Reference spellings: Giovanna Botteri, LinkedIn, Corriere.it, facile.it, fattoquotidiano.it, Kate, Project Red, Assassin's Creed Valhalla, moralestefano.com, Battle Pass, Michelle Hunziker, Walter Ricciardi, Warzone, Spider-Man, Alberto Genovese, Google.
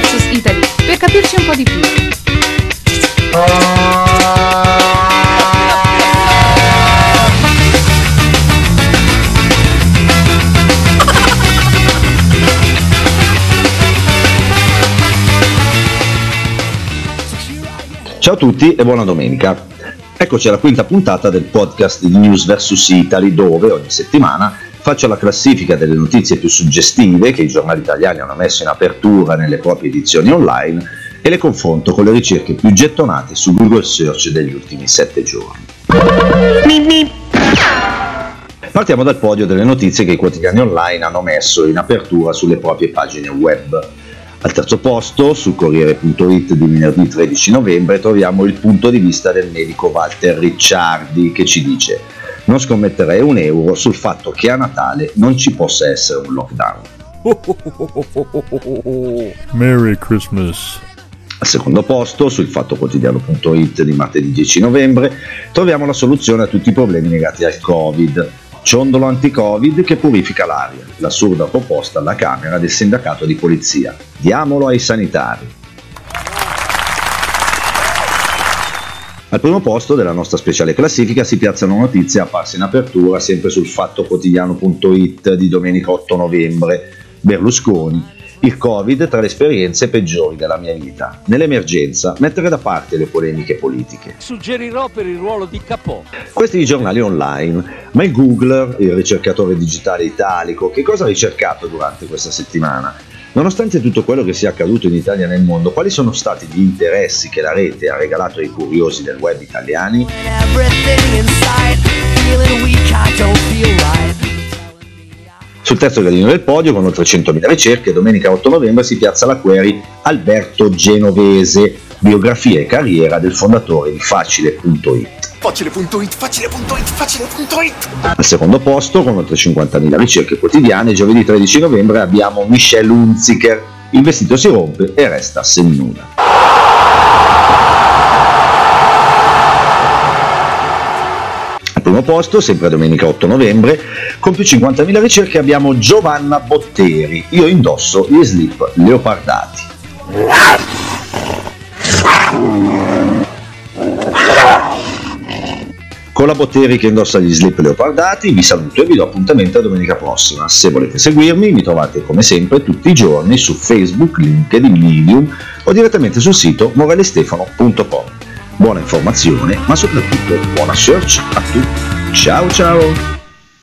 vs Italy per capirci un po' di più. Ciao a tutti e buona domenica. Eccoci alla quinta puntata del podcast di News vs Italy, dove ogni settimana faccio la classifica delle notizie più suggestive che i giornali italiani hanno messo in apertura nelle proprie edizioni online e le confronto con le ricerche più gettonate su Google Search degli ultimi 7 giorni. Partiamo dal podio delle notizie che i quotidiani online hanno messo in apertura sulle proprie pagine web. Al terzo posto, sul Corriere.it di venerdì 13 novembre, troviamo il punto di vista del medico Walter Ricciardi, che ci dice: non scommetterei €1 sul fatto che a Natale non ci possa essere un lockdown. Merry Christmas! Al secondo posto, sul fattoquotidiano.it di martedì 10 novembre, troviamo la soluzione a tutti i problemi legati al Covid. Ciondolo anti-Covid che purifica l'aria, l'assurda proposta alla Camera del sindacato di polizia. Diamolo ai sanitari. Al primo posto della nostra speciale classifica si piazza una notizia apparsa in apertura sempre sul fattoquotidiano.it di domenica 8 novembre. Berlusconi: il Covid tra le esperienze peggiori della mia vita. Nell'emergenza, mettere da parte le polemiche politiche. Suggerirò per il ruolo di Capò. Questi i giornali online, ma il Googler, il ricercatore digitale italico, che cosa ha ricercato durante questa settimana? Nonostante tutto quello che sia accaduto in Italia e nel mondo, quali sono stati gli interessi che la rete ha regalato ai curiosi del web italiani? Sul terzo gradino del podio, con oltre 100.000 ricerche, domenica 8 novembre si piazza la query Alberto Genovese, biografia e carriera del fondatore di facile.it. Facile.it, facile.it, facile.it! Al secondo posto, con oltre 50.000 ricerche quotidiane, giovedì 13 novembre abbiamo Michelle Hunziker, il vestito si rompe e resta seminuda. Primo posto, sempre domenica 8 novembre, con più 50.000 ricerche abbiamo Giovanna Botteri. Io indosso gli slip leopardati. Con la Botteri che indossa gli slip leopardati vi saluto e vi do appuntamento a domenica prossima. Se volete seguirmi mi trovate come sempre tutti i giorni su Facebook, LinkedIn, Medium o direttamente sul sito moralestefano.com. Buona informazione, ma soprattutto buona search a tutti. Ciao ciao!